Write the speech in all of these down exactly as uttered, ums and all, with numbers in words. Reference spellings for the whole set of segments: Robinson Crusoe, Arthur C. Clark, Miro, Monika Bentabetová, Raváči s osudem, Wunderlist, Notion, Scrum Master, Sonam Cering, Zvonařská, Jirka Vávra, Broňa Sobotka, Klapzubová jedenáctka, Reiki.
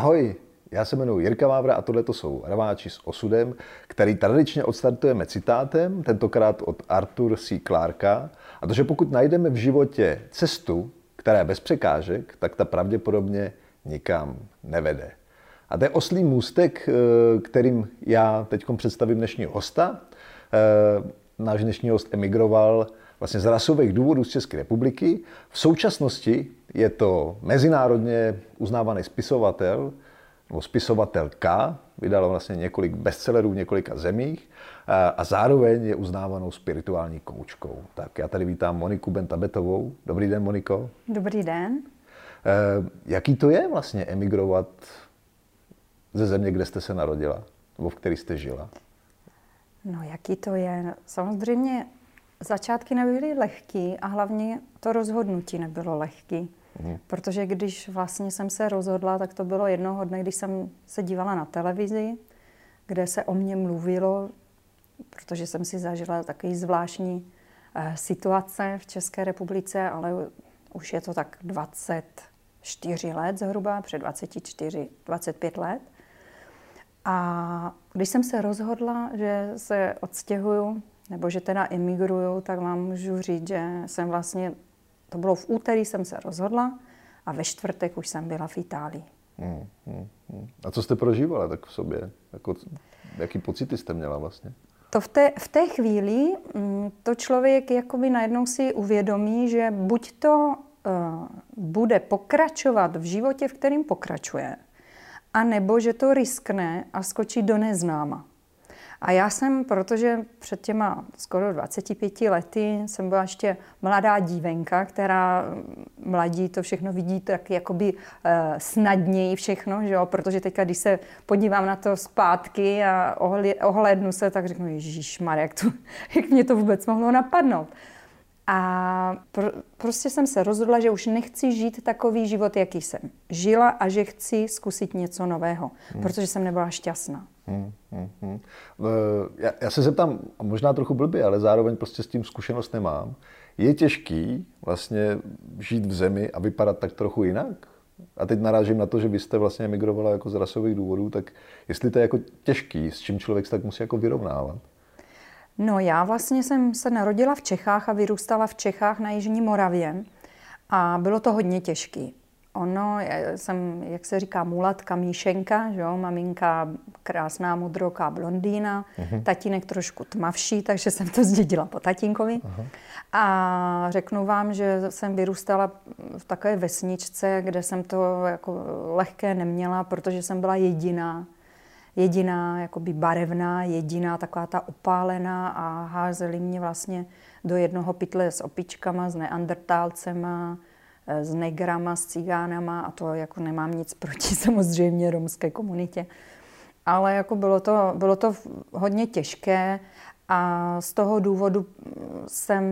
Ahoj, já se jmenuji Jirka Vávra a tohle jsou Raváči s osudem, který tradičně odstartujeme citátem, tentokrát od Arthura C. Clarka. A to, že pokud najdeme v životě cestu, která je bez překážek, tak ta pravděpodobně nikam nevede. A to je oslý můstek, kterým já teď představím dnešního hosta. Náš dnešní host emigroval vlastně z rasových důvodů z České republiky. V současnosti je to mezinárodně uznávaný spisovatel, nebo spisovatelka, vydala vlastně několik bestsellerů v několika zemích a zároveň je uznávanou spirituální koučkou. Tak já tady vítám Moniku Bentabetovou. Dobrý den, Moniko. Dobrý den. Jaký to je vlastně emigrovat ze země, kde jste se narodila, nebo v které jste žila? No, jaký to je? Samozřejmě začátky nebyly lehký a hlavně to rozhodnutí nebylo lehký. Hmm. Protože když vlastně jsem se rozhodla, tak to bylo jednoho dne, když jsem se dívala na televizi, kde se o mně mluvilo, protože jsem si zažila takový zvláštní eh, situace v České republice, ale už je to tak dvacet čtyři let zhruba, před dvacet čtyři, dvacet pět let. A když jsem se rozhodla, že se odstěhuju, nebo že teda emigruju, tak vám můžu říct, že jsem vlastně, to bylo v úterý, jsem se rozhodla a ve čtvrtek už jsem byla v Itálii. Hmm, hmm, hmm. A co jste prožívala tak v sobě? Jako, jaký pocity jste měla vlastně? To v té, v té chvíli to člověk jakoby najednou si uvědomí, že buď to uh, bude pokračovat v životě, v kterém pokračuje, anebo že to riskne a skočí do neznáma. A já jsem, protože před těma skoro dvaceti pěti lety jsem byla ještě mladá dívenka, která mladí to všechno vidí tak jakoby snadněji všechno, že jo? Protože teďka, když se podívám na to zpátky a ohlédnu se, tak řeknu, ježišmarja, jak, jak mě to vůbec mohlo napadnout. A pr- prostě jsem se rozhodla, že už nechci žít takový život, jaký jsem žila a že chci zkusit něco nového, hmm. protože jsem nebyla šťastná. Hmm, hmm, hmm. Já, já se zeptám, možná trochu blbě, ale zároveň prostě s tím zkušenost nemám. Je těžký vlastně žít v zemi a vypadat tak trochu jinak? A teď narážím na to, že vy jste vlastně emigrovala jako z rasových důvodů, tak jestli to je jako těžký, s čím člověk se tak musí jako vyrovnávat? No, já vlastně jsem se narodila v Čechách a vyrůstala v Čechách na Jižní Moravě a bylo to hodně těžký. Ono, já jsem, jak se říká, mulatka, míšenka, že jo? Maminka krásná, modroká blondýna, uh-huh. tatínek trošku tmavší, takže jsem to zdědila po tatínkovi. Uh-huh. A řeknu vám, že jsem vyrůstala v takové vesničce, kde jsem to jako lehké neměla, protože jsem byla jediná. Jediná, jakoby barevná, jediná, taková ta opálená a házeli mě vlastně do jednoho pytle s opičkama, s neandertálcema, s negrama, s cigánama a to jako nemám nic proti samozřejmě romské komunitě. Ale jako bylo to, bylo to hodně těžké a z toho důvodu jsem,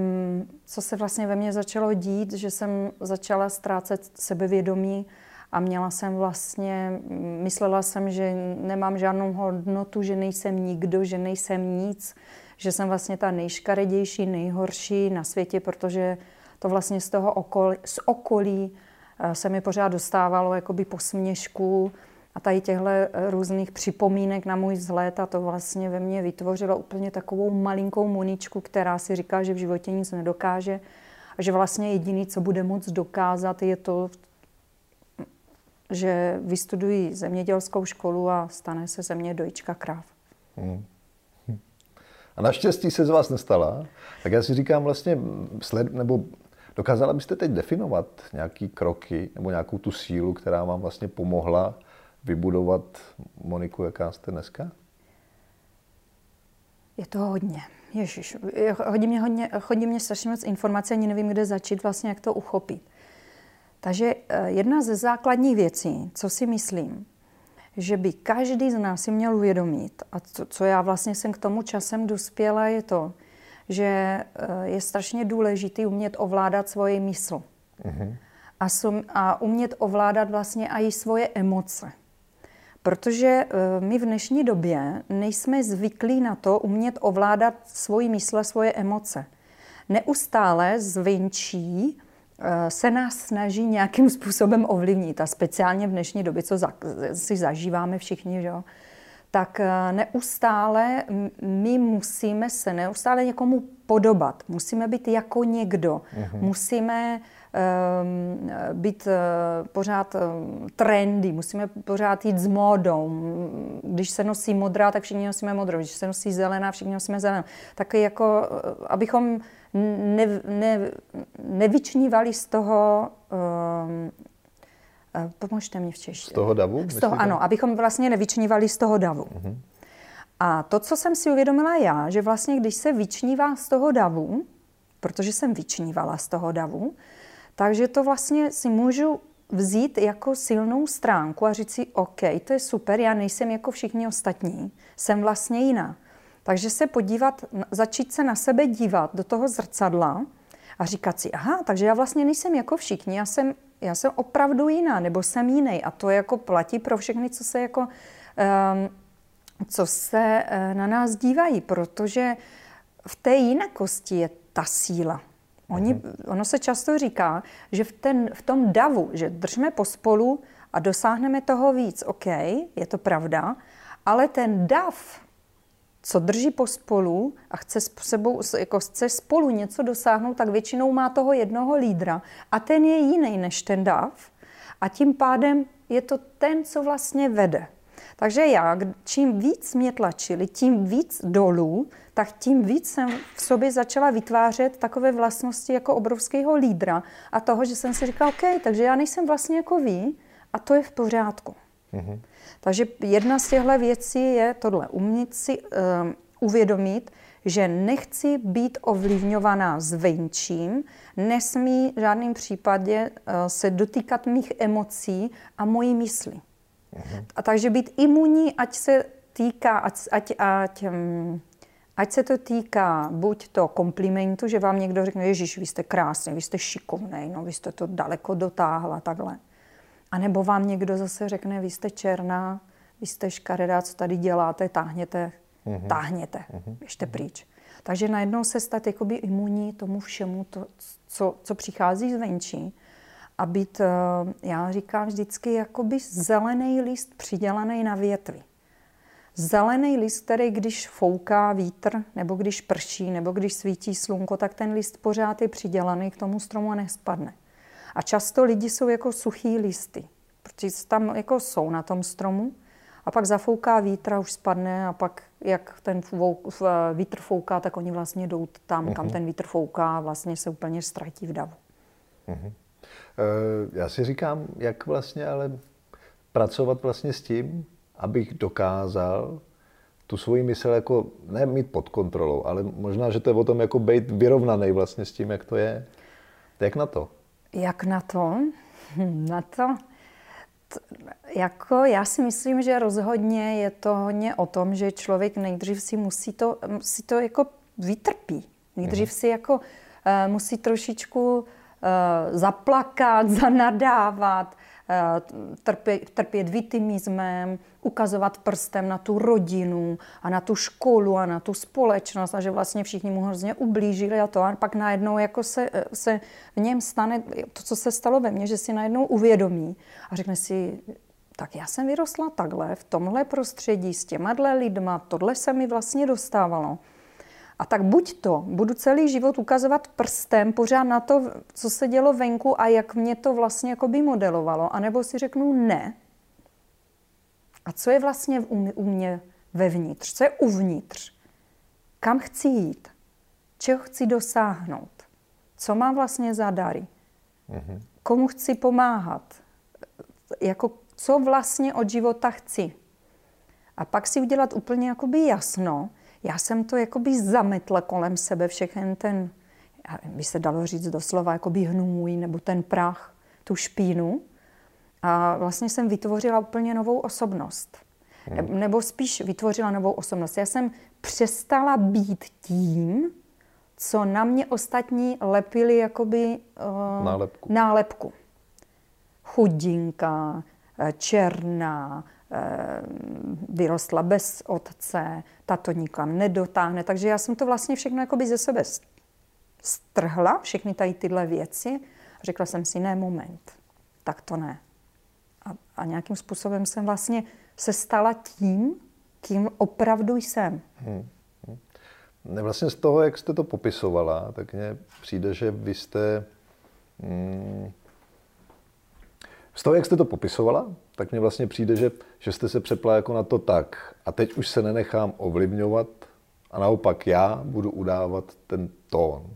co se vlastně ve mně začalo dít, že jsem začala ztrácet sebevědomí. A měla jsem vlastně, myslela jsem, že nemám žádnou hodnotu, že nejsem nikdo, že nejsem nic, že jsem vlastně ta nejškaredější, nejhorší na světě, protože to vlastně z toho okolí, z okolí se mi pořád dostávalo jakoby posměšků a tady těchto různých připomínek na můj vzhled a to vlastně ve mně vytvořilo úplně takovou malinkou Moničku, která si říká, že v životě nic nedokáže a že vlastně jediný, co bude moc dokázat, je to, že vystuduji zemědělskou školu a stane se ze mě dojička kráv. Hmm. A naštěstí se z vás nestala. Tak já si říkám vlastně, sled, nebo dokázala byste teď definovat nějaký kroky nebo nějakou tu sílu, která vám vlastně pomohla vybudovat Moniku, jaká jste dneska? Je toho hodně. Ježiš, chodí mě, hodně, chodí mě strašně moc informací, ani nevím, kde začít vlastně, jak to uchopit. Takže jedna ze základních věcí, co si myslím, že by každý z nás si měl uvědomit, a co, co já vlastně jsem k tomu časem dospěla, je to, že je strašně důležitý umět ovládat svoji mysl. Mm-hmm. A, sum, a umět ovládat vlastně i svoje emoce. Protože my v dnešní době nejsme zvyklí na to umět ovládat svoji mysl, svoje emoce. Neustále zvenčí se nás snaží nějakým způsobem ovlivnit. A speciálně v dnešní době, co si zažíváme všichni, že jo, tak neustále my musíme se neustále někomu podobat. Musíme být jako někdo. Mm-hmm. Musíme um, být uh, pořád um, trendy. Musíme pořád jít s módou. Když se nosí modrá, tak všichni nosíme modrou. Když se nosí zelená, všichni nosíme zelenou. Tak jako, abychom ne, ne, nevyčnívali z toho... Um, Pomožte mi v češtině. Z toho davu? Z toho, ano, abychom vlastně nevyčnívali z toho davu. Uh-huh. A to, co jsem si uvědomila já, že vlastně, když se vyčnívá z toho davu, protože jsem vyčnívala z toho davu, takže to vlastně si můžu vzít jako silnou stránku a říct si, OK, to je super, já nejsem jako všichni ostatní, jsem vlastně jiná. Takže se podívat, začít se na sebe dívat do toho zrcadla a říkat si, aha, takže já vlastně nejsem jako všichni, já jsem Já jsem opravdu jiná, nebo jsem jiný. A to jako platí pro všechny, co se, jako, co se na nás dívají, protože v té jinakosti je ta síla. Oni, ono se často říká, že v, ten, v tom davu, že držme pospolu a dosáhneme toho víc. OK, je to pravda, ale ten dav, co drží pospolu a chce, sebou, jako chce spolu něco dosáhnout, tak většinou má toho jednoho lídra. A ten je jiný než ten dav. A tím pádem je to ten, co vlastně vede. Takže já, čím víc mě tlačili, tím víc dolů, tak tím víc jsem v sobě začala vytvářet takové vlastnosti jako obrovského lídra. A toho, že jsem si říkala, OK, takže já nejsem vlastně jako vy a to je v pořádku. Mm-hmm. Takže jedna z těchto věcí je tohle, umět si uh, uvědomit, že nechci být ovlivňovaná zvenčím, nesmí v žádném případě uh, se dotýkat mých emocí a mojí mysli. Mm-hmm. A takže být imunní, ať se týká, ať, ať, ať, um, ať se to týká buď to komplimentu, že vám někdo řekne, Ježíš, vy jste krásný, vy jste šikovnej, no, vy jste to daleko dotáhla, takhle. A nebo vám někdo zase řekne, vy jste černá, vy jste škaredá, co tady děláte, táhněte, mm-hmm. táhněte, mm-hmm. běžte pryč. Takže najednou se stát jakoby imunní tomu všemu, to, co, co přichází zvenčí. A být, já říkám vždycky, jakoby zelený list přidělaný na větvi. Zelený list, který když fouká vítr, nebo když prší, nebo když svítí slunko, tak ten list pořád je přidělaný k tomu stromu a nespadne. A často lidi jsou jako suchý listy, protože tam jako jsou na tom stromu a pak zafouká vítr a už spadne a pak jak ten vítr fouká, tak oni vlastně jdou tam, uh-huh. kam ten vítr fouká a vlastně se úplně ztratí v davu. Uh-huh. E, já si říkám, jak vlastně ale pracovat vlastně s tím, abych dokázal tu svoji mysl jako ne mít pod kontrolou, ale možná, že to je o tom jako být vyrovnaný vlastně s tím, jak to je. Jak na to? Jak na to? Na to? T, jako já si myslím, že rozhodně je to hodně o tom, že člověk nejdřív si musí to, si to jako vytrpí. Nejdřív si jako uh, musí trošičku uh, zaplakat, zanadávat, uh, trpě, trpět vitimismem, ukazovat prstem na tu rodinu a na tu školu a na tu společnost a že vlastně všichni mu hrozně ublížili a to a pak najednou jako se, se v něm stane to, co se stalo ve mně, že si najednou uvědomí a řekne si, tak já jsem vyrostla takhle, v tomhle prostředí, s těmahle lidma, tohle se mi vlastně dostávalo. A tak buď to, budu celý život ukazovat prstem pořád na to, co se dělo venku a jak mě to vlastně jako by modelovalo, anebo si řeknu ne, a co je vlastně u mě vevnitř? Co je uvnitř? Kam chci jít? Čeho chci dosáhnout? Co mám vlastně za dary? Mm-hmm. Komu chci pomáhat? Jako, co vlastně od života chci? A pak si udělat úplně jakoby jasno. Já jsem to jakoby zametla kolem sebe všechen ten, by se dalo říct doslova, jakoby hnůj nebo ten prach, tu špínu. A vlastně jsem vytvořila úplně novou osobnost. Nebo spíš vytvořila novou osobnost. Já jsem přestala být tím, co na mě ostatní lepili jakoby uh, nálepku. nálepku. Chudinka, černá, vyrostla bez otce, tato nikam nedotáhne. Takže já jsem to vlastně všechno jakoby ze sebe strhla, všechny tady tyhle věci. Řekla jsem si, ne, moment, tak to ne. A, a nějakým způsobem jsem vlastně se stala tím, kým opravdu jsem. Hmm. Ne, vlastně z toho, jak jste to popisovala, tak mně přijde, že vy jste... Hmm, z toho, jak jste to popisovala, tak mně vlastně přijde, že, že jste se přepla jako na to tak. A teď už se nenechám ovlivňovat a naopak já budu udávat ten tón.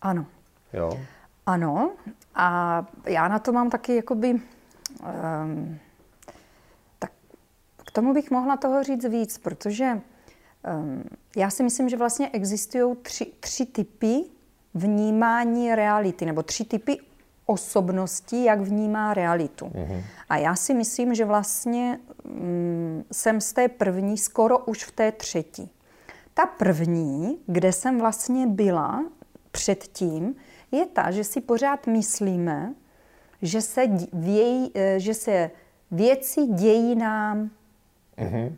Ano. Jo? Ano. A já na to mám taky jakoby... Um, tak k tomu bych mohla toho říct víc, protože... Um, já si myslím, že vlastně existují tři, tři typy vnímání reality, nebo tři typy osobností, jak vnímá realitu. Mm-hmm. A já si myslím, že vlastně um, jsem z té první, skoro už v té třetí. Ta první, kde jsem vlastně byla předtím, je ta, že si pořád myslíme, že se, věj, že se věci dějí nám. Mm-hmm.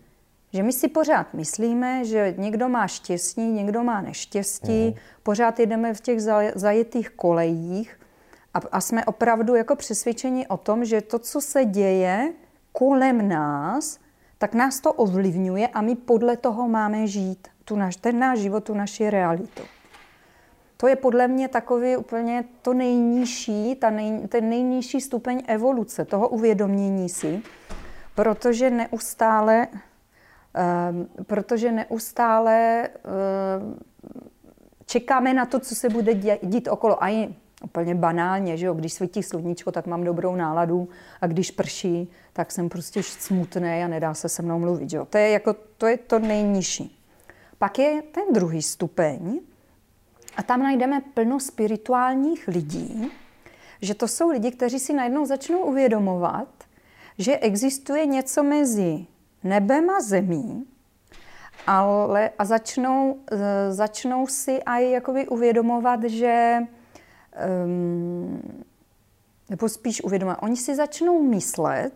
Že my si pořád myslíme, že někdo má štěstí, někdo má neštěstí, mm. pořád jedeme v těch zajetých kolejích a, a jsme opravdu jako přesvědčeni o tom, že to, co se děje kolem nás, tak nás to ovlivňuje a my podle toho máme žít. Tu naš, ten náš život, tu naši realitu. To je podle mě takový úplně to nejnižší, ta nej, ten nejnižší stupeň evoluce, toho uvědomění si, protože neustále... Um, protože neustále um, čekáme na to, co se bude dě- dít okolo. A je úplně banálně, že jo? Když svítí sluníčko, tak mám dobrou náladu a když prší, tak jsem prostě smutný a nedá se se mnou mluvit. Že jo? To je jako, to je to nejnižší. Pak je ten druhý stupeň a tam najdeme plno spirituálních lidí, že to jsou lidi, kteří si najednou začnou uvědomovat, že existuje něco mezi nebem a zemí, ale a začnou, začnou si aj jakoby uvědomovat, že, um, nebo spíš uvědomovat, oni si začnou myslet,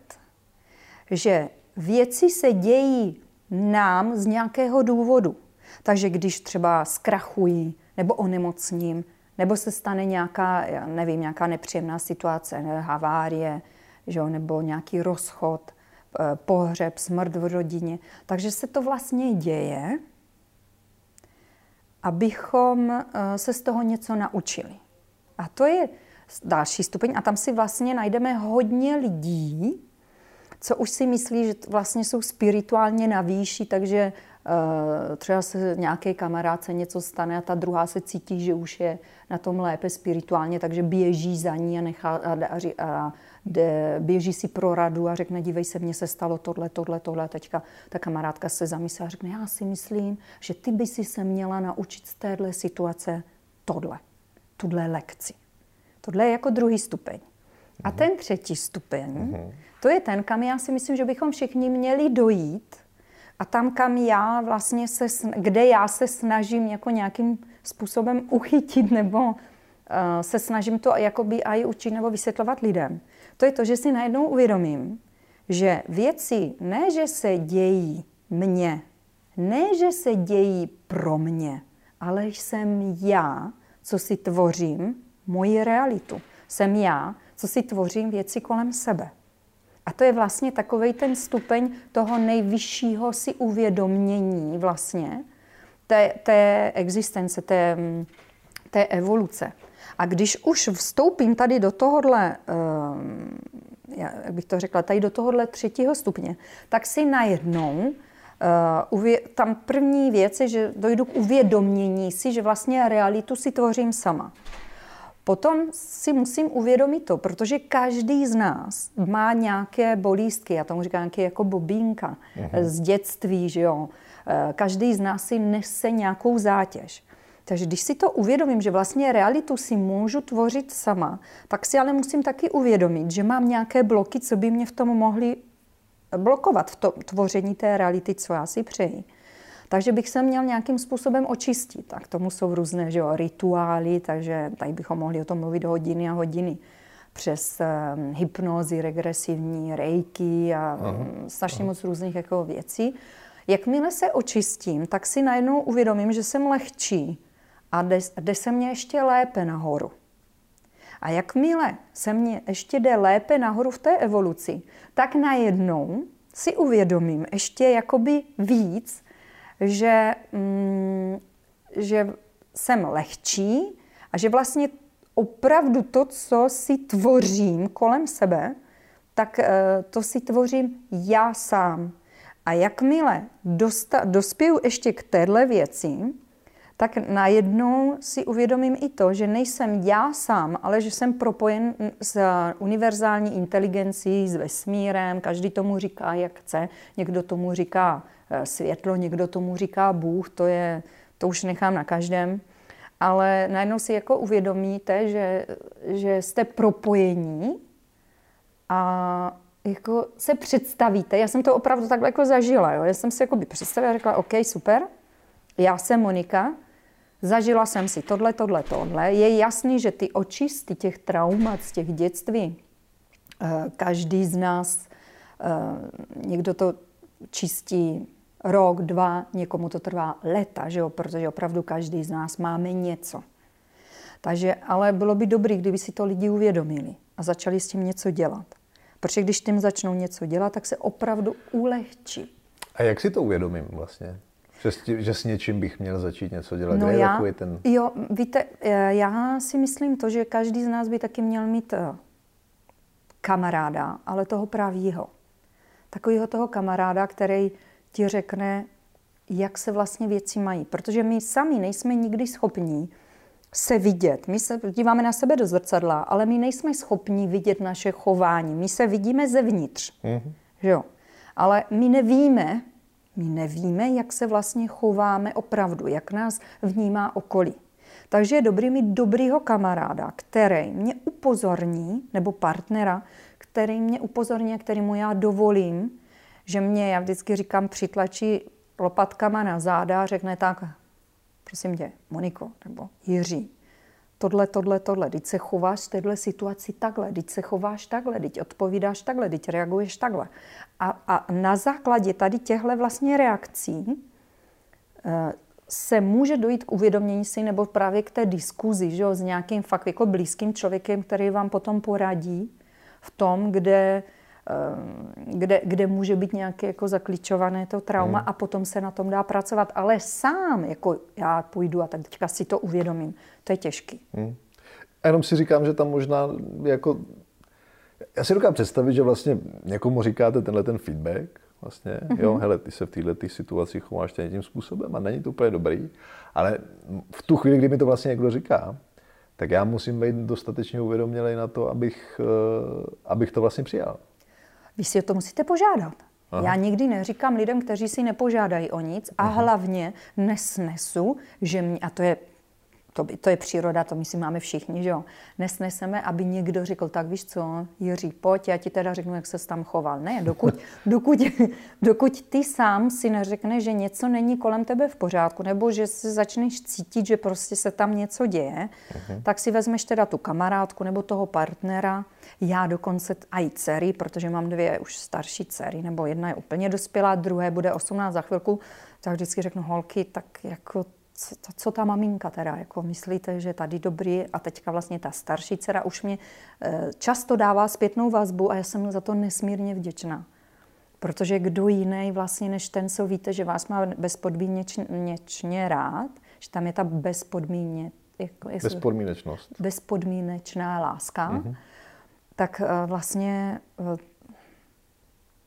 že věci se dějí nám z nějakého důvodu. Takže když třeba zkrachují, nebo onemocním, nebo se stane nějaká, já nevím, nějaká nepříjemná situace, ne, havárie, že, nebo nějaký rozchod, pohřeb, smrt v rodině. Takže se to vlastně děje, abychom se z toho něco naučili. A to je další stupeň. A tam si vlastně najdeme hodně lidí, co už si myslí, že vlastně jsou spirituálně na výši, takže třeba se nějaké kamarádce něco stane a ta druhá se cítí, že už je na tom lépe spirituálně, takže běží za ní a nechá... A, a, a, běží si pro radu a řekne, dívej se, mně se stalo tohle, tohle, tohle. Teďka ta kamarádka se zamyslí a řekne, já si myslím, že ty by si se měla naučit z téhle situace tohle, tuhle lekci. Tohle je jako druhý stupeň. A ten třetí stupeň, to je ten, kam já si myslím, že bychom všichni měli dojít a tam, kam já vlastně se, kde já se snažím jako nějakým způsobem uchytit nebo uh, se snažím to jakoby aj učit nebo vysvětlovat lidem. To je to, že si najednou uvědomím, že věci ne, že se dějí mně, ne, že se dějí pro mě, ale jsem já, co si tvořím moji realitu. Jsem já, co si tvořím věci kolem sebe. A to je vlastně takovej ten stupeň toho nejvyššího si uvědomění vlastně té, té existence, té, té evoluce. A když už vstoupím tady do tohohle, jak bych to řekla, tady do tohohle třetího stupně, tak si najednou, tam první věc je, že dojdu k uvědomění si, že vlastně realitu si tvořím sama. Potom si musím uvědomit to, protože každý z nás má nějaké bolístky, já tomu říkám nějaké jako bobínka mhm. z dětství, že jo. Každý z nás si nese nějakou zátěž. Takže když si to uvědomím, že vlastně realitu si můžu tvořit sama, tak si ale musím taky uvědomit, že mám nějaké bloky, co by mě v tom mohly blokovat, v tom tvoření té reality, co já si přeji. Takže bych se měl nějakým způsobem očistit. Tak k tomu jsou různé, že jo, rituály, takže tady bychom mohli o tom mluvit hodiny a hodiny. Přes um, hypnózy, regresivní, reiki a um, strašně moc různých jako věcí. Jakmile se očistím, tak si najednou uvědomím, že jsem lehčí. A jde, jde se mě ještě lépe nahoru. A jakmile se mně ještě jde lépe nahoru v té evoluci, tak najednou si uvědomím ještě jakoby víc, že, mm, že jsem lehčí a že vlastně opravdu to, co si tvořím kolem sebe, tak to si tvořím já sám. A jakmile dosta, dospěju ještě k téhle věci, tak najednou si uvědomím i to, že nejsem já sám, ale že jsem propojen s univerzální inteligencí, s vesmírem, každý tomu říká, jak chce, někdo tomu říká světlo, někdo tomu říká Bůh, to, je, to už nechám na každém. Ale najednou si jako uvědomíte, že, že jste propojení a jako se představíte. Já jsem to opravdu takhle jako zažila. Jo? Já jsem si jako by představila a řekla, OK, super, já jsem Monika, zažila jsem si tohle, tohle, tohle. Je jasný, že ty očisty těch traumat z těch dětství, každý z nás, někdo to čistí rok, dva, někomu to trvá leta, že jo? Protože opravdu každý z nás máme něco. Takže, ale bylo by dobré, kdyby si to lidi uvědomili a začali s tím něco dělat. Protože když tím začnou něco dělat, tak se opravdu ulehčí. A jak si to uvědomím vlastně? Že s, tím, že s něčím bych měl začít něco dělat? No já, ten... jo, víte, já si myslím to, že každý z nás by taky měl mít kamaráda, ale toho pravýho. Takovýho toho kamaráda, který ti řekne, jak se vlastně věci mají. Protože my sami nejsme nikdy schopní se vidět. My se díváme na sebe do zrcadla, ale my nejsme schopní vidět naše chování. My se vidíme zevnitř. Mm-hmm. Že jo? Ale my nevíme, my nevíme, jak se vlastně chováme opravdu, jak nás vnímá okolí. Takže je dobrý mít dobrýho kamaráda, který mě upozorní, nebo partnera, který mě upozorní a kterému já dovolím, že mě, já vždycky říkám, přitlačí lopatkama na záda a řekne tak, prosím tě, Moniko, nebo Jiří, tohle, tohle, tohle, teď se chováš v této situaci takhle, teď se chováš takhle, teď odpovídáš takhle, teď reaguješ takhle. A, a na základě tady těchto vlastně reakcí se může dojít k uvědomění si nebo právě k té diskuzi, že jo, s nějakým fakt jako blízkým člověkem, který vám potom poradí v tom, kde... Kde, kde může být nějaké jako zakličované to trauma hmm. a potom se na tom dá pracovat. Ale sám, jako já půjdu a tak teďka si to uvědomím, to je těžký. Hmm. A jenom si říkám, že tam možná jako... Já si dokážu představit, že vlastně někomu říkáte tenhle ten feedback, vlastně, mm-hmm. jo, hele, ty se v této situaci chováš tím způsobem a není to úplně dobrý, ale v tu chvíli, kdy mi to vlastně někdo říká, tak já musím být dostatečně uvědomělej na to, abych, abych to vlastně přijal. Vy si o to musíte požádat. Aha. Já nikdy neříkám lidem, kteří si nepožádají o nic a aha. hlavně nesnesu, že mě, a to je, to, to je příroda, to my si máme všichni, že jo, nesneseme, aby někdo řekl, tak víš co, Jiří, pojď, já ti teda řeknu, jak ses tam choval. Ne, dokud, dokud, dokud ty sám si neřekneš, že něco není kolem tebe v pořádku, nebo že se začneš cítit, že prostě se tam něco děje, aha. tak si vezmeš teda tu kamarádku nebo toho partnera. Já dokonce i dcery, protože mám dvě už starší dcery, nebo jedna je úplně dospělá, druhé bude osmnáct za chvilku, tak vždycky řeknu, holky, tak jako, co, co ta maminka teda, jako myslíte, že tady dobrý a teďka vlastně ta starší dcera už mě e, často dává zpětnou vazbu a já jsem za to nesmírně vděčná. Protože kdo jiný vlastně než ten, co víte, že vás má bezpodmínečně rád, že tam je ta bezpodmíně, jako, bezpodmínečnost. Bezpodmínečná láska, mm-hmm. tak vlastně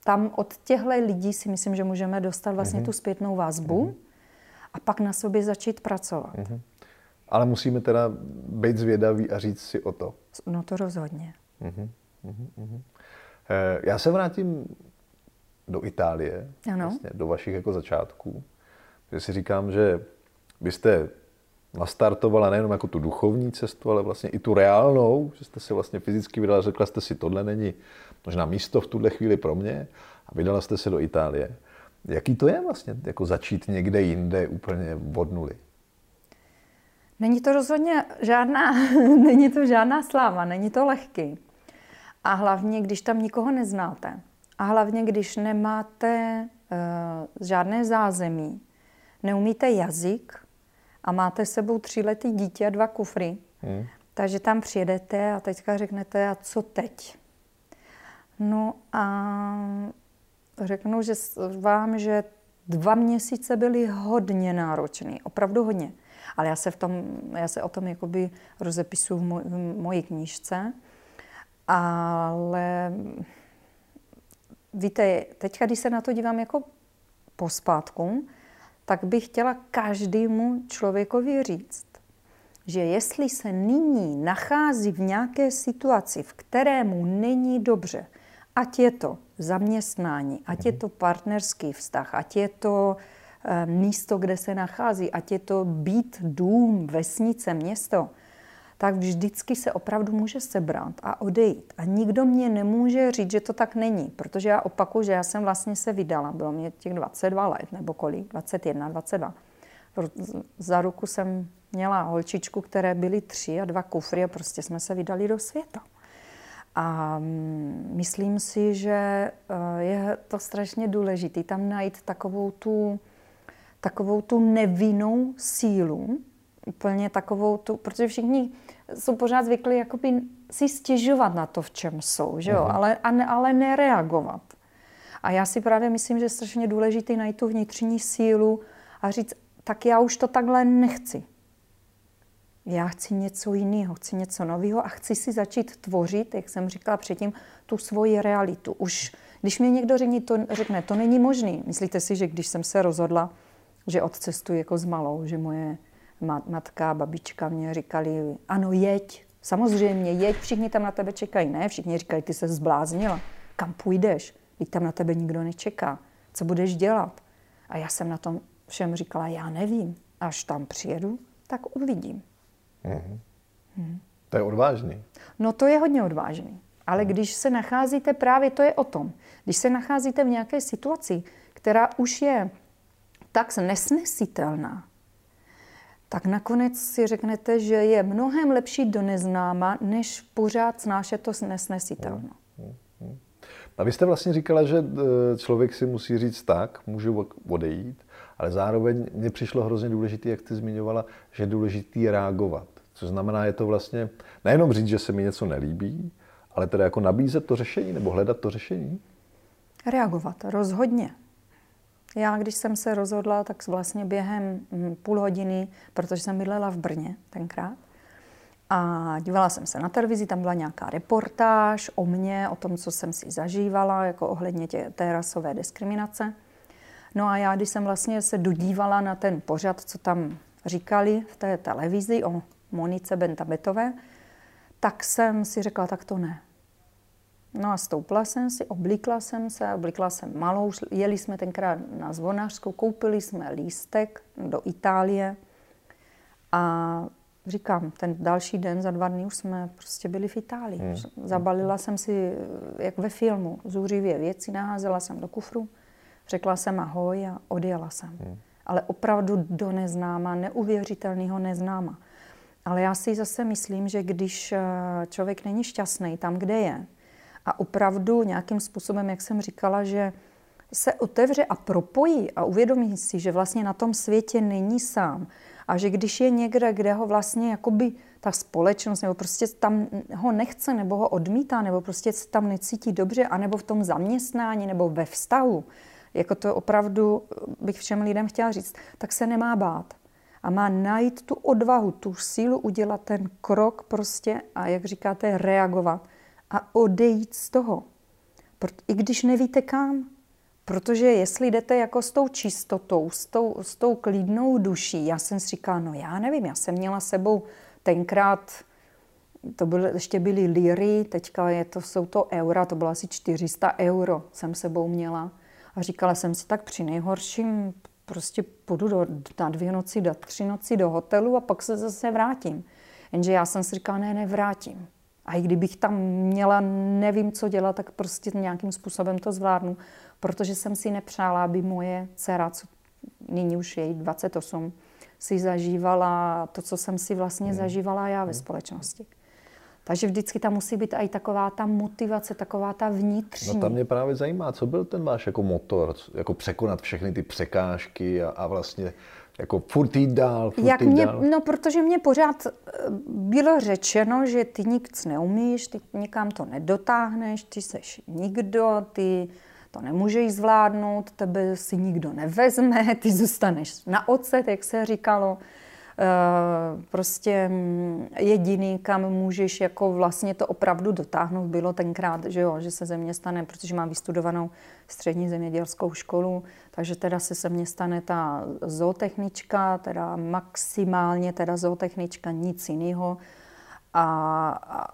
tam od těchto lidí si myslím, že můžeme dostat vlastně mm-hmm. tu zpětnou vazbu mm-hmm. a pak na sobě začít pracovat. Mm-hmm. Ale musíme teda být zvědaví a říct si o to. No to rozhodně. Mm-hmm. Mm-hmm. Já se vrátím do Itálie, vlastně, do vašich jako začátků. Že si říkám, že byste... nastartovala nejenom jako tu duchovní cestu, ale vlastně i tu reálnou, že jste si vlastně fyzicky vydala, řekla jste si, tohle není možná místo v tuhle chvíli pro mě a vydala jste se do Itálie. Jaký to je vlastně, jako začít někde jinde úplně od nuly? Není to rozhodně žádná, není to žádná sláva, není to lehký. A hlavně, když tam nikoho neznáte. A hlavně, když nemáte uh, žádné zázemí, neumíte jazyk, a máte s sebou tříletý dítě a dva kufry, hmm. Takže tam přijedete a teďka řeknete, a co teď? No a řeknu, že vám, že dva měsíce byly hodně náročný, opravdu hodně. Ale já se, v tom, já se o tom jakoby rozepisuju v, moj, v mojí knížce. Ale víte, teďka, když se na to dívám jako pospátku, tak bych chtěla každému člověkovi říct, že jestli se nyní nachází v nějaké situaci, v které mu není dobře, ať je to zaměstnání, ať je to partnerský vztah, ať je to e, místo, kde se nachází, ať je to byt, dům, vesnice, město, tak vždycky se opravdu může sebrat a odejít. A nikdo mě nemůže říct, že to tak není, protože já opakuju, že já jsem vlastně se vydala, bylo mě těch dvacet dva let nebo kolik, dvacet jedna, dvacet dva. Za ruku jsem měla holčičku, které byly tři a dva kufry a prostě jsme se vydali do světa. A myslím si, že je to strašně důležité tam najít takovou tu, takovou tu nevinnou sílu, úplně takovou tu, protože všichni jsou pořád zvyklí jakoby si stěžovat na to, v čem jsou, že jo? Ale, ale nereagovat. A já si právě myslím, že je strašně důležité najít tu vnitřní sílu a říct, tak já už to takhle nechci. Já chci něco jiného, chci něco nového a chci si začít tvořit, jak jsem říkala předtím, tu svoji realitu. Už když mě někdo řekne, to, řekne, to není možný. Myslíte si, že když jsem se rozhodla, že odcestuji jako s malou, že moje matka, babička mě říkali, ano, jeď, samozřejmě jeď, všichni tam na tebe čekají. Ne, všichni říkají, ty se zbláznila, kam půjdeš, když tam na tebe nikdo nečeká, co budeš dělat. A já jsem na tom všem říkala, já nevím, až tam přijedu, tak uvidím. Mm-hmm. Mm. To je odvážný. No to je hodně odvážný. Ale mm. když se nacházíte, právě to je o tom, když se nacházíte v nějaké situaci, která už je tak nesnesitelná, tak nakonec si řeknete, že je mnohem lepší do neznáma, než pořád snášet to nesnesitelno. Mm. Mm. A vy jste vlastně říkala, že člověk si musí říct tak, můžu odejít, ale zároveň mně přišlo hrozně důležité, jak ty zmiňovala, že je důležité reagovat. Což znamená, je to vlastně nejenom říct, že se mi něco nelíbí, ale teda jako nabízet to řešení nebo hledat to řešení? Reagovat, rozhodně. Já, když jsem se rozhodla, tak vlastně během půl hodiny, protože jsem bydlela v Brně tenkrát, a dívala jsem se na televizi, tam byla nějaká reportáž o mně, o tom, co jsem si zažívala, jako ohledně té, té rasové diskriminace. No a já, když jsem vlastně se dodívala na ten pořad, co tam říkali v té televizi o Monice Bentabetové, tak jsem si řekla, tak to ne. No a stoupla jsem si, oblíkla jsem se, oblíkla jsem malou, jeli jsme tenkrát na Zvonařskou, koupili jsme lístek do Itálie a říkám, ten další den, za dva dny už jsme prostě byli v Itálii. Hmm. Zabalila jsem si, jak ve filmu, zůřivě věci, naházela jsem do kufru, řekla jsem ahoj a odjela jsem. Hmm. Ale opravdu do neznáma, neuvěřitelného neznáma. Ale já si zase myslím, že když člověk není šťastný tam, kde je, a opravdu nějakým způsobem, jak jsem říkala, že se otevře a propojí a uvědomí si, že vlastně na tom světě není sám, a že když je někde, kde ho vlastně jakoby ta společnost, nebo prostě tam ho nechce, nebo ho odmítá, nebo prostě se tam necítí dobře, anebo v tom zaměstnání, nebo ve vztahu, jako to opravdu bych všem lidem chtěla říct, tak se nemá bát. A má najít tu odvahu, tu sílu udělat ten krok prostě a, jak říkáte, reagovat a odejít z toho. I když nevíte kam. Protože jestli jdete jako s tou čistotou, s tou, s tou klidnou duší, já jsem si říkala, no já nevím, já jsem měla sebou tenkrát, to byly, ještě byly liry, teďka je to, jsou to eura, to bylo asi čtyři sta euro jsem sebou měla. A říkala jsem si, tak při nejhorším prostě půjdu do, na dvě noci, na tři noci do hotelu a pak se zase vrátím. Jenže já jsem si říkala, ne, nevrátím. A i kdybych tam měla, nevím, co dělat, tak prostě nějakým způsobem to zvládnu. Protože jsem si nepřála, aby moje dcera, co nyní už je jí dvacet osm, si zažívala to, co jsem si vlastně zažívala já ve společnosti. Takže vždycky tam musí být i taková ta motivace, taková ta vnitřní. No tam mě právě zajímá, co byl ten váš jako motor, jako překonat všechny ty překážky a, a vlastně jako furt jít dál, furt Jak jít mě, dál. No, protože mě pořád bylo řečeno, že ty nic neumíš, ty nikam to nedotáhneš, ty seš nikdo, ty to nemůžeš zvládnout, tebe si nikdo nevezme, ty zůstaneš na ocet, jak se říkalo. Prostě jediný, kam můžeš jako vlastně to opravdu dotáhnout, bylo tenkrát, že jo, že se ze mě stane, protože mám vystudovanou střední zemědělskou školu, takže teda se ze mě stane ta zootechnička, teda maximálně teda zootechnička, nic jiného. A,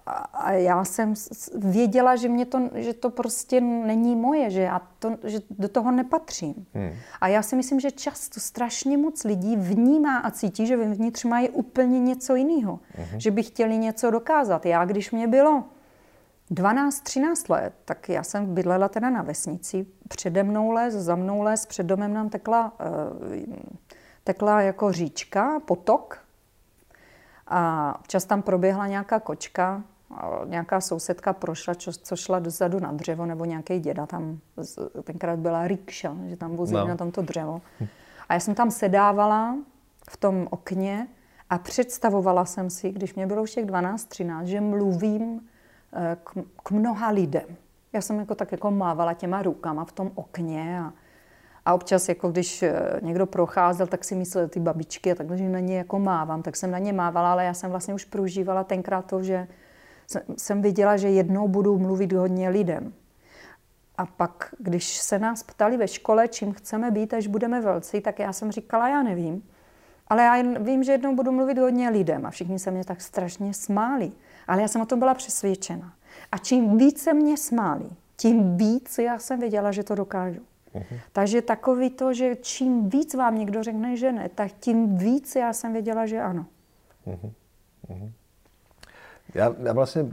a, a já jsem věděla, že, mě to, že to prostě není moje, že, já to, že do toho nepatřím. Hmm. A já si myslím, že často strašně moc lidí vnímá a cítí, že vevnitř mají úplně něco jiného. Hmm. Že by chtěli něco dokázat. Já, když mě bylo dvanáct třináct let, tak já jsem bydlela teda na vesnici. Přede mnou les, za mnou les, před domem nám tekla, tekla jako říčka, potok. A občas tam proběhla nějaká kočka, nějaká sousedka prošla, čo, co šla dozadu na dřevo, nebo nějaký děda tam, tenkrát byla rikša, že tam vozili no. na tomto dřevo. A já jsem tam sedávala v tom okně a představovala jsem si, když mě bylo už těch dvanáct třináct, že mluvím k, k mnoha lidem. Já jsem jako tak jako mávala těma rukama v tom okně a A občas, jako když někdo procházel, tak si myslel ty babičky a takhle, že na ně jako mávám. Tak jsem na ně mávala, ale já jsem vlastně už prožívala tenkrát to, že jsem viděla, že jednou budu mluvit hodně lidem. A pak, když se nás ptali ve škole, čím chceme být, až budeme velcí, tak já jsem říkala, já nevím. Ale já vím, že jednou budu mluvit hodně lidem. A všichni se mě tak strašně smáli. Ale já jsem o tom byla přesvědčena. A čím více mě smáli, tím víc já jsem věděla, že to dokážu. Takže takový to, že čím víc vám někdo řekne, že ne, tak tím víc já jsem věděla, že ano. Já, já vlastně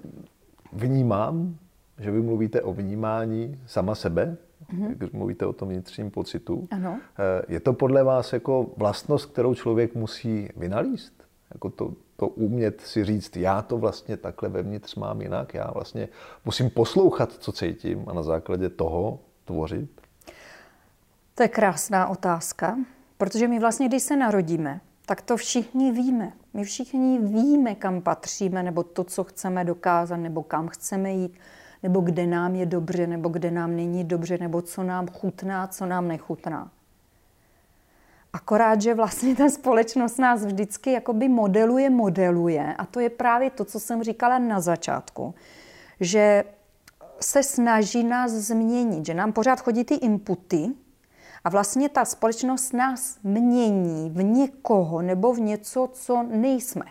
vnímám, že vy mluvíte o vnímání sama sebe, mm-hmm. když mluvíte o tom vnitřním pocitu. Ano. Je to podle vás jako vlastnost, kterou člověk musí vynalíst? Jako to, to umět si říct, já to vlastně takhle vevnitř mám jinak, já vlastně musím poslouchat, co cítím a na základě toho tvořit? To je krásná otázka, protože my vlastně, když se narodíme, tak to všichni víme. My všichni víme, kam patříme, nebo to, co chceme dokázat, nebo kam chceme jít, nebo kde nám je dobře, nebo kde nám není dobře, nebo co nám chutná, co nám nechutná. Akorát, že vlastně ta společnost nás vždycky jakoby modeluje, modeluje. A to je právě to, co jsem říkala na začátku, že se snaží nás změnit, že nám pořád chodí ty inputy, a vlastně ta společnost nás mění v někoho nebo v něco, co nejsme,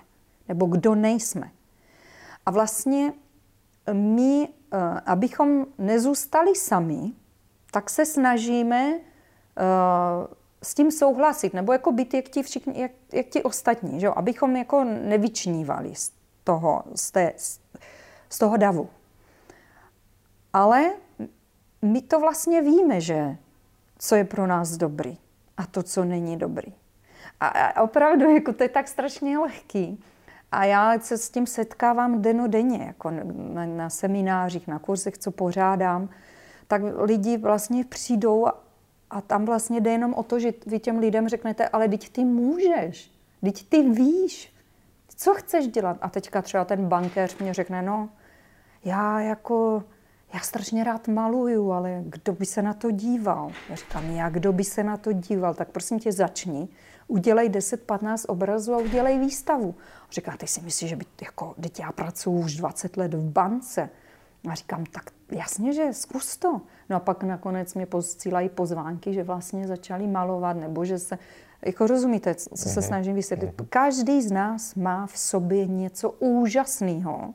nebo kdo nejsme. A vlastně my, abychom nezůstali sami, tak se snažíme s tím souhlasit, nebo jako být jak ti, všichni, jak, jak ti ostatní, že jo? Abychom jako nevyčnívali z toho, z té, z toho davu. Ale my to vlastně víme, že co je pro nás dobrý a to, co není dobrý. A, a opravdu, jako, to je tak strašně lehký. A já se s tím setkávám dennodenně, jako na, na seminářích, na kurzech, co pořádám, tak lidi vlastně přijdou a, a tam vlastně jde jenom o to, že vy těm lidem řeknete, ale teď ty můžeš, teď ty víš, co chceš dělat. A teďka třeba ten bankéř mě řekne, no, já jako... Já strašně rád maluju, ale kdo by se na to díval? Já říkám, já kdo by se na to díval? Tak prosím tě, začni, udělej deset patnáct obrazů a udělej výstavu. Říkám, ty si myslíš, že by, jako, teď já pracuji už dvacet let v bance. A říkám, tak jasně, že zkus to. No a pak nakonec mě posílají pozvánky, že vlastně začali malovat, nebo že se, jako rozumíte, co se snažím vysvětlit. Každý z nás má v sobě něco úžasného.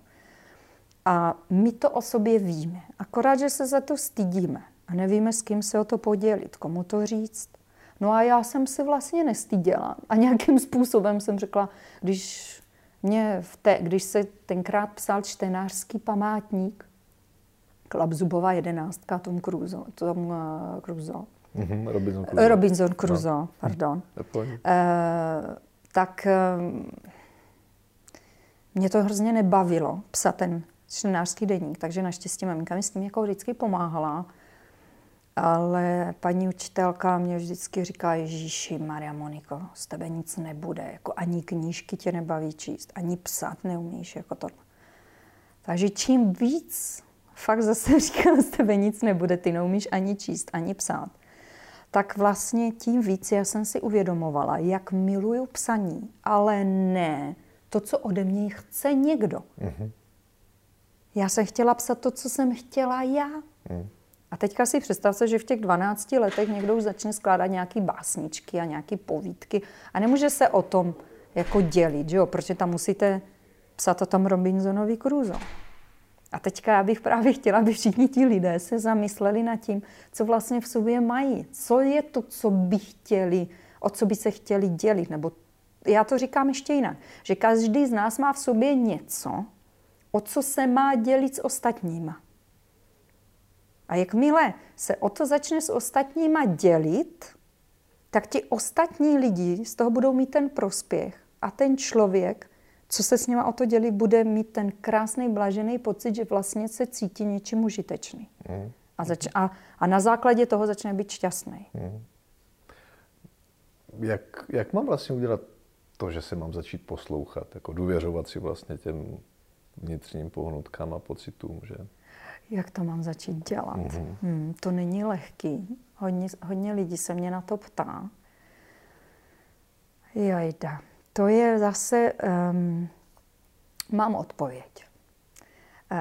A my to o sobě víme, akorát, že se za to stydíme a nevíme, s kým se o to podělit, komu to říct. No a já jsem se vlastně nestyděla a nějakým způsobem jsem řekla, když, mě v té, když se tenkrát psal čtenářský památník, Klapzubová jedenáctka, Tom Crusoe, Tom uh, Crusoe. Mm-hmm, Robinson Crusoe. Robinson Crusoe, no. pardon. uh, tak uh, mě to hrozně nebavilo psat ten čtenářský deník, takže naštěstí maminka mi s tím jako vždycky pomáhala. Ale paní učitelka mě vždycky říká: Ježíši Maria Moniko, z tebe nic nebude, jako ani knížky tě nebaví číst, ani psát neumíš, jako to. Takže čím víc, fakt zase říkám, z tebe nic nebude, ty neumíš ani číst, ani psát, tak vlastně tím víc já jsem si uvědomovala, jak miluju psaní, ale ne to, co ode mě chce někdo. Mm-hmm. Já jsem chtěla psat to, co jsem chtěla já. Mm. A teďka si představte, že v těch dvanácti letech někdo už začne skládat nějaké básničky a nějaké povídky a nemůže se o tom jako dělit, že jo? Protože tam musíte psat o tom Robinsonovi Crusoe. A teďka já bych právě chtěla, aby všichni ti lidé se zamysleli nad tím, co vlastně v sobě mají. Co je to, co by chtěli, o co by se chtěli dělit. Nebo já to říkám ještě jinak, že každý z nás má v sobě něco, o co se má dělit s ostatníma. A jakmile se o to začne s ostatníma dělit, tak ti ostatní lidi z toho budou mít ten prospěch. A ten člověk, co se s nima o to dělí, bude mít ten krásný, blažený pocit, že vlastně se cítí něčím užitečný. Mm. A, zač- a, a na základě toho začne být šťastný. Mm. Jak, jak mám vlastně udělat to, že se mám začít poslouchat? Jako důvěřovat si vlastně těm vnitřním pohnutkám a pocitům, že? Jak to mám začít dělat? Mm-hmm. Hmm, to není lehký. Hodně, hodně lidí se mě na to ptá. Jajda. To je zase... Um, mám odpověď. Uh,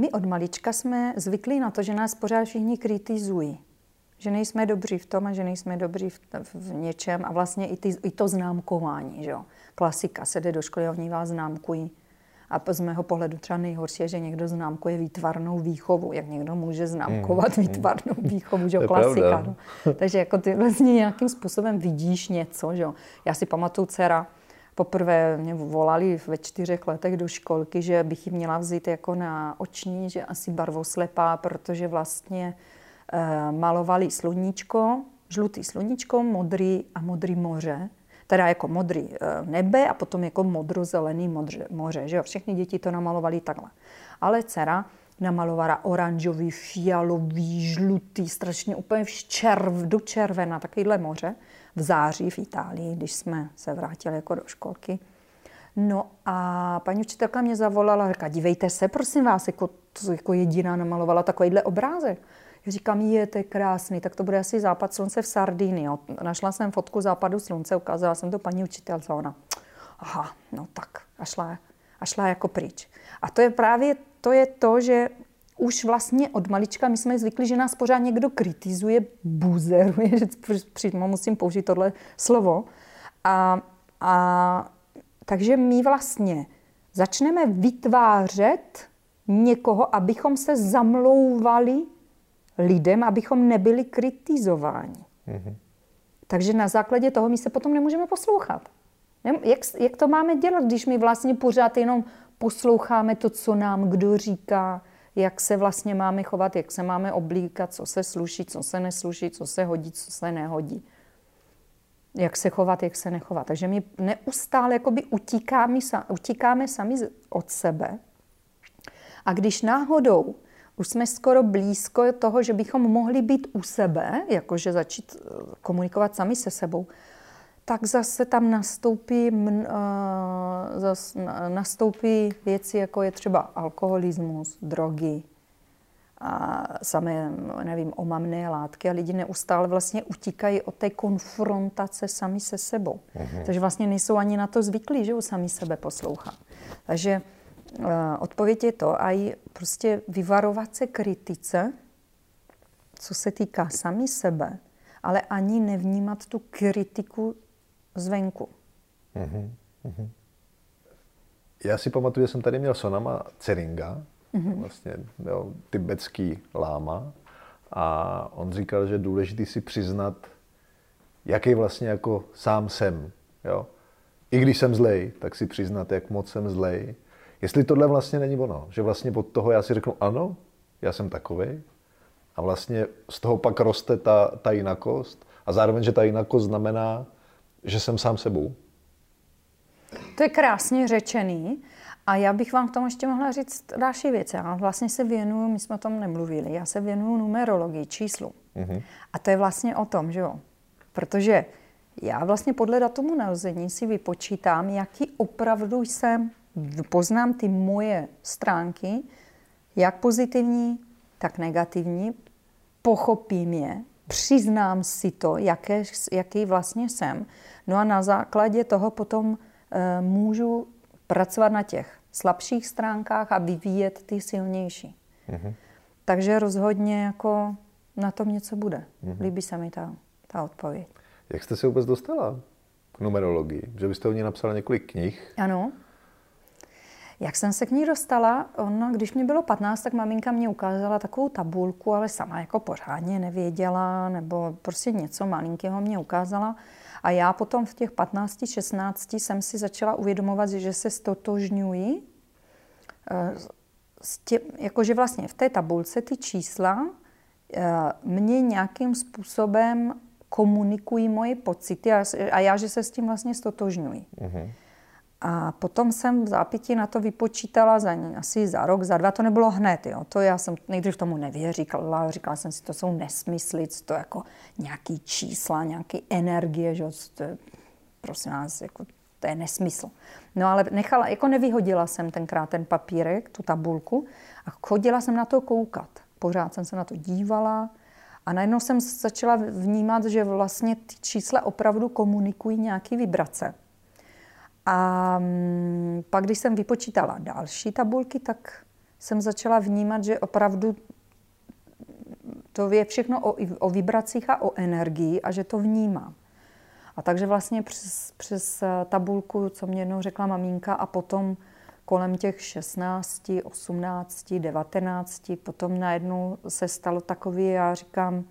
my od malička jsme zvyklí na to, že nás pořád všichni kritizují. Že nejsme dobří v tom a že nejsme dobří v, v něčem. A vlastně i, ty, i to známkování. Že jo? Klasika. Se jde do školy a oni vás známkují. A z mého pohledu třeba nejhorší je, že někdo známkuje výtvarnou výchovu. Jak někdo může známkovat mm, výtvarnou mm. výchovu, že jo, klasika. No. Takže jako ty vlastně nějakým způsobem vidíš něco, že jo. Já si pamatuju, dcera, poprvé mě volali ve čtyřech letech do školky, že bych ji měla vzít jako na oční, že asi barvoslepá, protože vlastně e, malovali sluníčko, žlutý sluníčko, modrý a modrý moře. Teda jako modrý nebe a potom jako modrozelený modře, moře. Že jo? Všechny děti to namalovali takhle. Ale dcera namalovala oranžový, fialový, žlutý, strašně úplně v červ, do červena, takovýhle moře. V září v Itálii, když jsme se vrátili jako do školky. No a paní učitelka mě zavolala a říká: Dívejte se, prosím vás, jako, jako jediná namalovala takovýhle obrázek. Já říkám: Je, to je krásný, tak to bude asi západ slunce v Sardinii. Našla jsem fotku západu slunce, ukázala jsem to paní učitelce, ona: Aha, no tak. A šla, a šla jako pryč. A to je právě to, je to, že už vlastně od malička my jsme zvykli, že nás pořád někdo kritizuje, buzeruje, že přímo musím použít tohle slovo. A, a, takže my vlastně začneme vytvářet někoho, abychom se zamlouvali lidem, abychom nebyli kritizováni. Mm-hmm. Takže na základě toho my se potom nemůžeme poslouchat. Jak, jak to máme dělat, když my vlastně pořád jenom posloucháme to, co nám kdo říká, jak se vlastně máme chovat, jak se máme oblíkat, co se sluší, co se nesluší, co se hodí, co se nehodí. Jak se chovat, jak se nechovat. Takže my neustále jakoby utíkáme, utíkáme sami od sebe. A když náhodou už jsme skoro blízko toho, že bychom mohli být u sebe, jakože začít komunikovat sami se sebou, tak zase tam nastoupí, mn, zas nastoupí věci, jako je třeba alkoholismus, drogy a samé, nevím, omamné látky. A lidi neustále vlastně utíkají od té konfrontace sami se sebou. Mhm. Takže vlastně nejsou ani na to zvyklí, že sami sebe poslouchá. Takže odpověď je to a i prostě vyvarovat se kritice, co se týká sami sebe, ale ani nevnímat tu kritiku zvenku. Mm-hmm. Já si pamatuju, že jsem tady měl Sonama Ceringa, mm-hmm. vlastně jo, tibetský láma, a on říkal, že je důležité si přiznat, jaký vlastně jako sám jsem. Jo? I když jsem zlej, tak si přiznat, jak moc jsem zlej. Jestli tohle vlastně není ono, že vlastně pod toho já si řeknu ano, já jsem takovej a vlastně z toho pak roste ta, ta jinakost a zároveň, že ta jinakost znamená, že jsem sám sebou. To je krásně řečený A já bych vám k tomu ještě mohla říct další věci. Já vlastně se věnuju, my jsme o tom nemluvili, já se věnuju numerologii, číslu. Mm-hmm. A to je vlastně o tom, že jo? Protože já vlastně podle datumu narození si vypočítám, jaký opravdu jsem, poznám ty moje stránky, jak pozitivní, tak negativní, pochopím je, přiznám si to, jaké, jaký vlastně jsem. No a na základě toho potom e, můžu pracovat na těch slabších stránkách a vyvíjet ty silnější. Mm-hmm. Takže rozhodně jako na tom něco bude. Mm-hmm. Líbí se mi ta, ta odpověď. Jak jste se vůbec dostala k numerologii? Že byste o ní napsala několik knih? Ano. Jak jsem se k ní dostala? Ona, když mi bylo patnáct, tak maminka mě ukázala takovou tabulku, ale sama jako pořádně nevěděla, nebo prostě něco malinkého mě ukázala. A já potom v těch patnácti šestnácti jsem si začala uvědomovat, že se stotožňuji. Jakože vlastně v té tabulce ty čísla mě nějakým způsobem komunikují moje pocity a, a já, že se s tím vlastně stotožňuji. Mm-hmm. A potom jsem v zápěti na to vypočítala za, asi za rok, za dva, to nebylo hned. Jo. To já jsem nejdřív tomu nevěřila, říkala jsem si, to jsou nesmysly, to jako nějaký čísla, nějaké energie, že to je, prosím vás, jako, to je nesmysl. No ale nechala, jako nevyhodila jsem tenkrát ten papírek, tu tabulku a chodila jsem na to koukat. Pořád jsem se na to dívala a najednou jsem začala vnímat, že vlastně ty čísla opravdu komunikují nějaké vibrace. A pak, když jsem vypočítala další tabulky, tak jsem začala vnímat, že opravdu to je všechno o, o vibracích a o energii a že to vnímám. A takže vlastně přes, přes tabulku, co mě jednou řekla maminka, a potom kolem těch šestnácti, osmnácti, devatenácti, potom najednou se stalo takový, já říkám,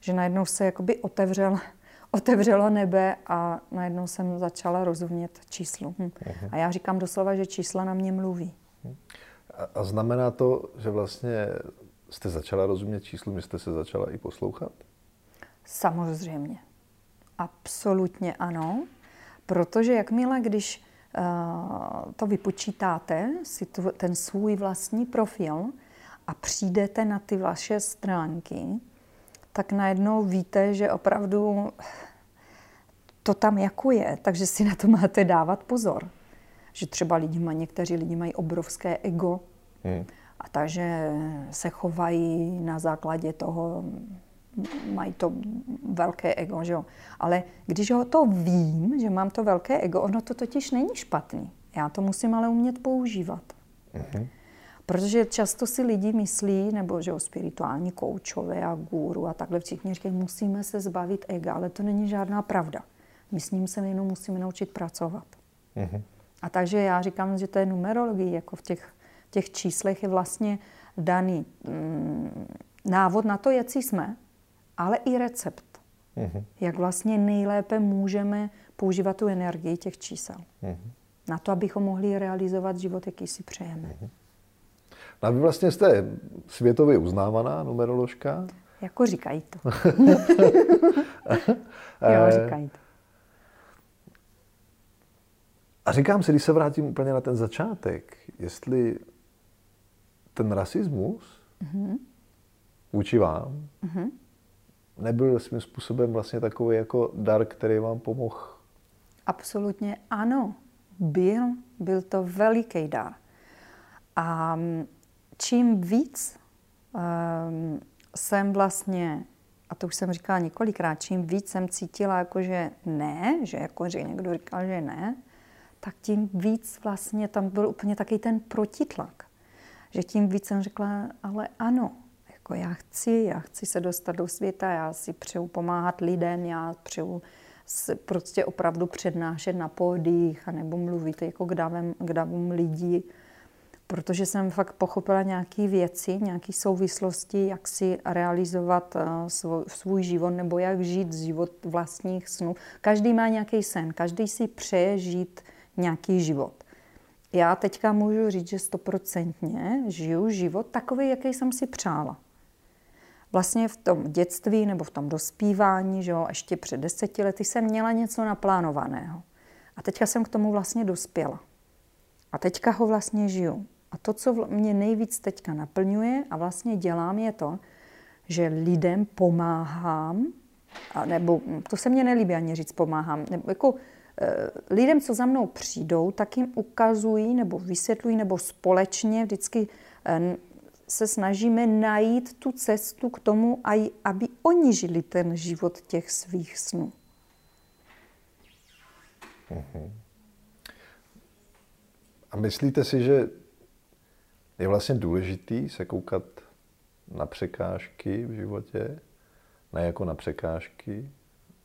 že najednou se jakoby otevřel otevřelo nebe a najednou jsem začala rozumět číslu. Hm. A já říkám doslova, že čísla na mě mluví. A, a znamená to, že vlastně jste začala rozumět číslu, že jste se začala i poslouchat? Samozřejmě. Absolutně ano. Protože jakmile, když uh, to vypočítáte, si tu, ten svůj vlastní profil a přijdete na ty vaše stránky, tak najednou víte, že opravdu to tam jako je, takže si na to máte dávat pozor. Že třeba lidi mají, někteří lidi mají obrovské ego hmm. a takže se chovají na základě toho, mají to velké ego, že jo. Ale když ho to vím, že mám to velké ego, ono to totiž není špatný. Já to musím ale umět používat. Hmm. Protože často si lidi myslí, nebo že o spirituální koučové a guru a takhle všichni říkají, musíme se zbavit ega, ale to není žádná pravda. My s ním se jenom musíme naučit pracovat. Mm-hmm. A takže já říkám, že to je numerologie, jako v těch, těch číslech je vlastně daný mm, návod na to, jaký jsme, ale i recept. Mm-hmm. Jak vlastně nejlépe můžeme používat tu energii těch čísel. Mm-hmm. Na to, abychom mohli realizovat život, jaký si přejeme. Mm-hmm. A vy vlastně jste světově uznávaná numeroložka. Jako říkají to. Jo, říkají to. A říkám si, když se vrátím úplně na ten začátek, jestli ten rasismus mm-hmm. vůči vám mm-hmm. nebyl svým způsobem vlastně takový jako dar, který vám pomohl. Absolutně ano. Byl, byl to veliký dar. A čím víc um, jsem vlastně, a to už jsem říkala několikrát, čím víc jsem cítila, jakože ne, že jakože někdo říkal, že ne, tak tím víc vlastně tam byl úplně takový ten protitlak. Že tím víc jsem řekla, ale ano, jako já chci, já chci se dostat do světa, já si přeju pomáhat lidem, já přeju prostě opravdu přednášet na pódiích anebo mluvit jako k davům, k davům lidí. Protože jsem fakt pochopila nějaké věci, nějaké souvislosti, jak si realizovat svůj život nebo jak žít život vlastních snů. Každý má nějaký sen, každý si přeje žít nějaký život. Já teďka můžu říct, že stoprocentně žiju život takový, jaký jsem si přála. Vlastně v tom dětství nebo v tom dospívání, že jo, ještě před deseti lety jsem měla něco naplánovaného. A teďka jsem k tomu vlastně dospěla. A teďka ho vlastně žiju. A to, co mě nejvíc teďka naplňuje a vlastně dělám, je to, že lidem pomáhám, a nebo to se mně nelíbí ani říct pomáhám, nebo jako lidem, co za mnou přijdou, tak jim ukazují nebo vysvětlují, nebo společně vždycky se snažíme najít tu cestu k tomu, aby oni žili ten život těch svých snů. Mm-hmm. A myslíte si, že je vlastně důležitý se koukat na překážky v životě? Ne jako na překážky,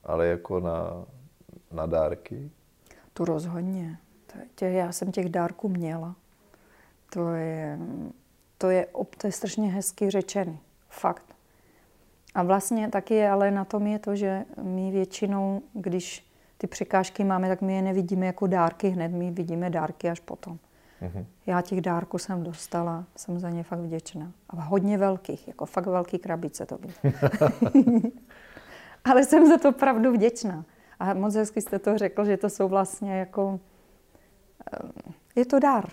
ale jako na, na dárky? To rozhodně. Já jsem těch dárků měla. To je... To je, to je strašně hezky řečený. Fakt. A vlastně taky je, ale na tom je to, že my většinou, když ty překážky máme, tak my je nevidíme jako dárky hned, my vidíme dárky až potom. Mm-hmm. Já těch dárků jsem dostala, jsem za ně fakt vděčná. A hodně velkých, jako fakt velký krabice to byly. Ale jsem za to opravdu vděčná. A moc hezky jste to řekl, že to jsou vlastně jako... Je to dár.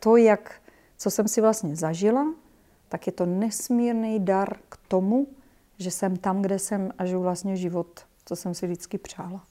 To, jak... Co jsem si vlastně zažila, tak je to nesmírný dar k tomu, že jsem tam, kde jsem a žiju vlastně život, co jsem si vždycky přála.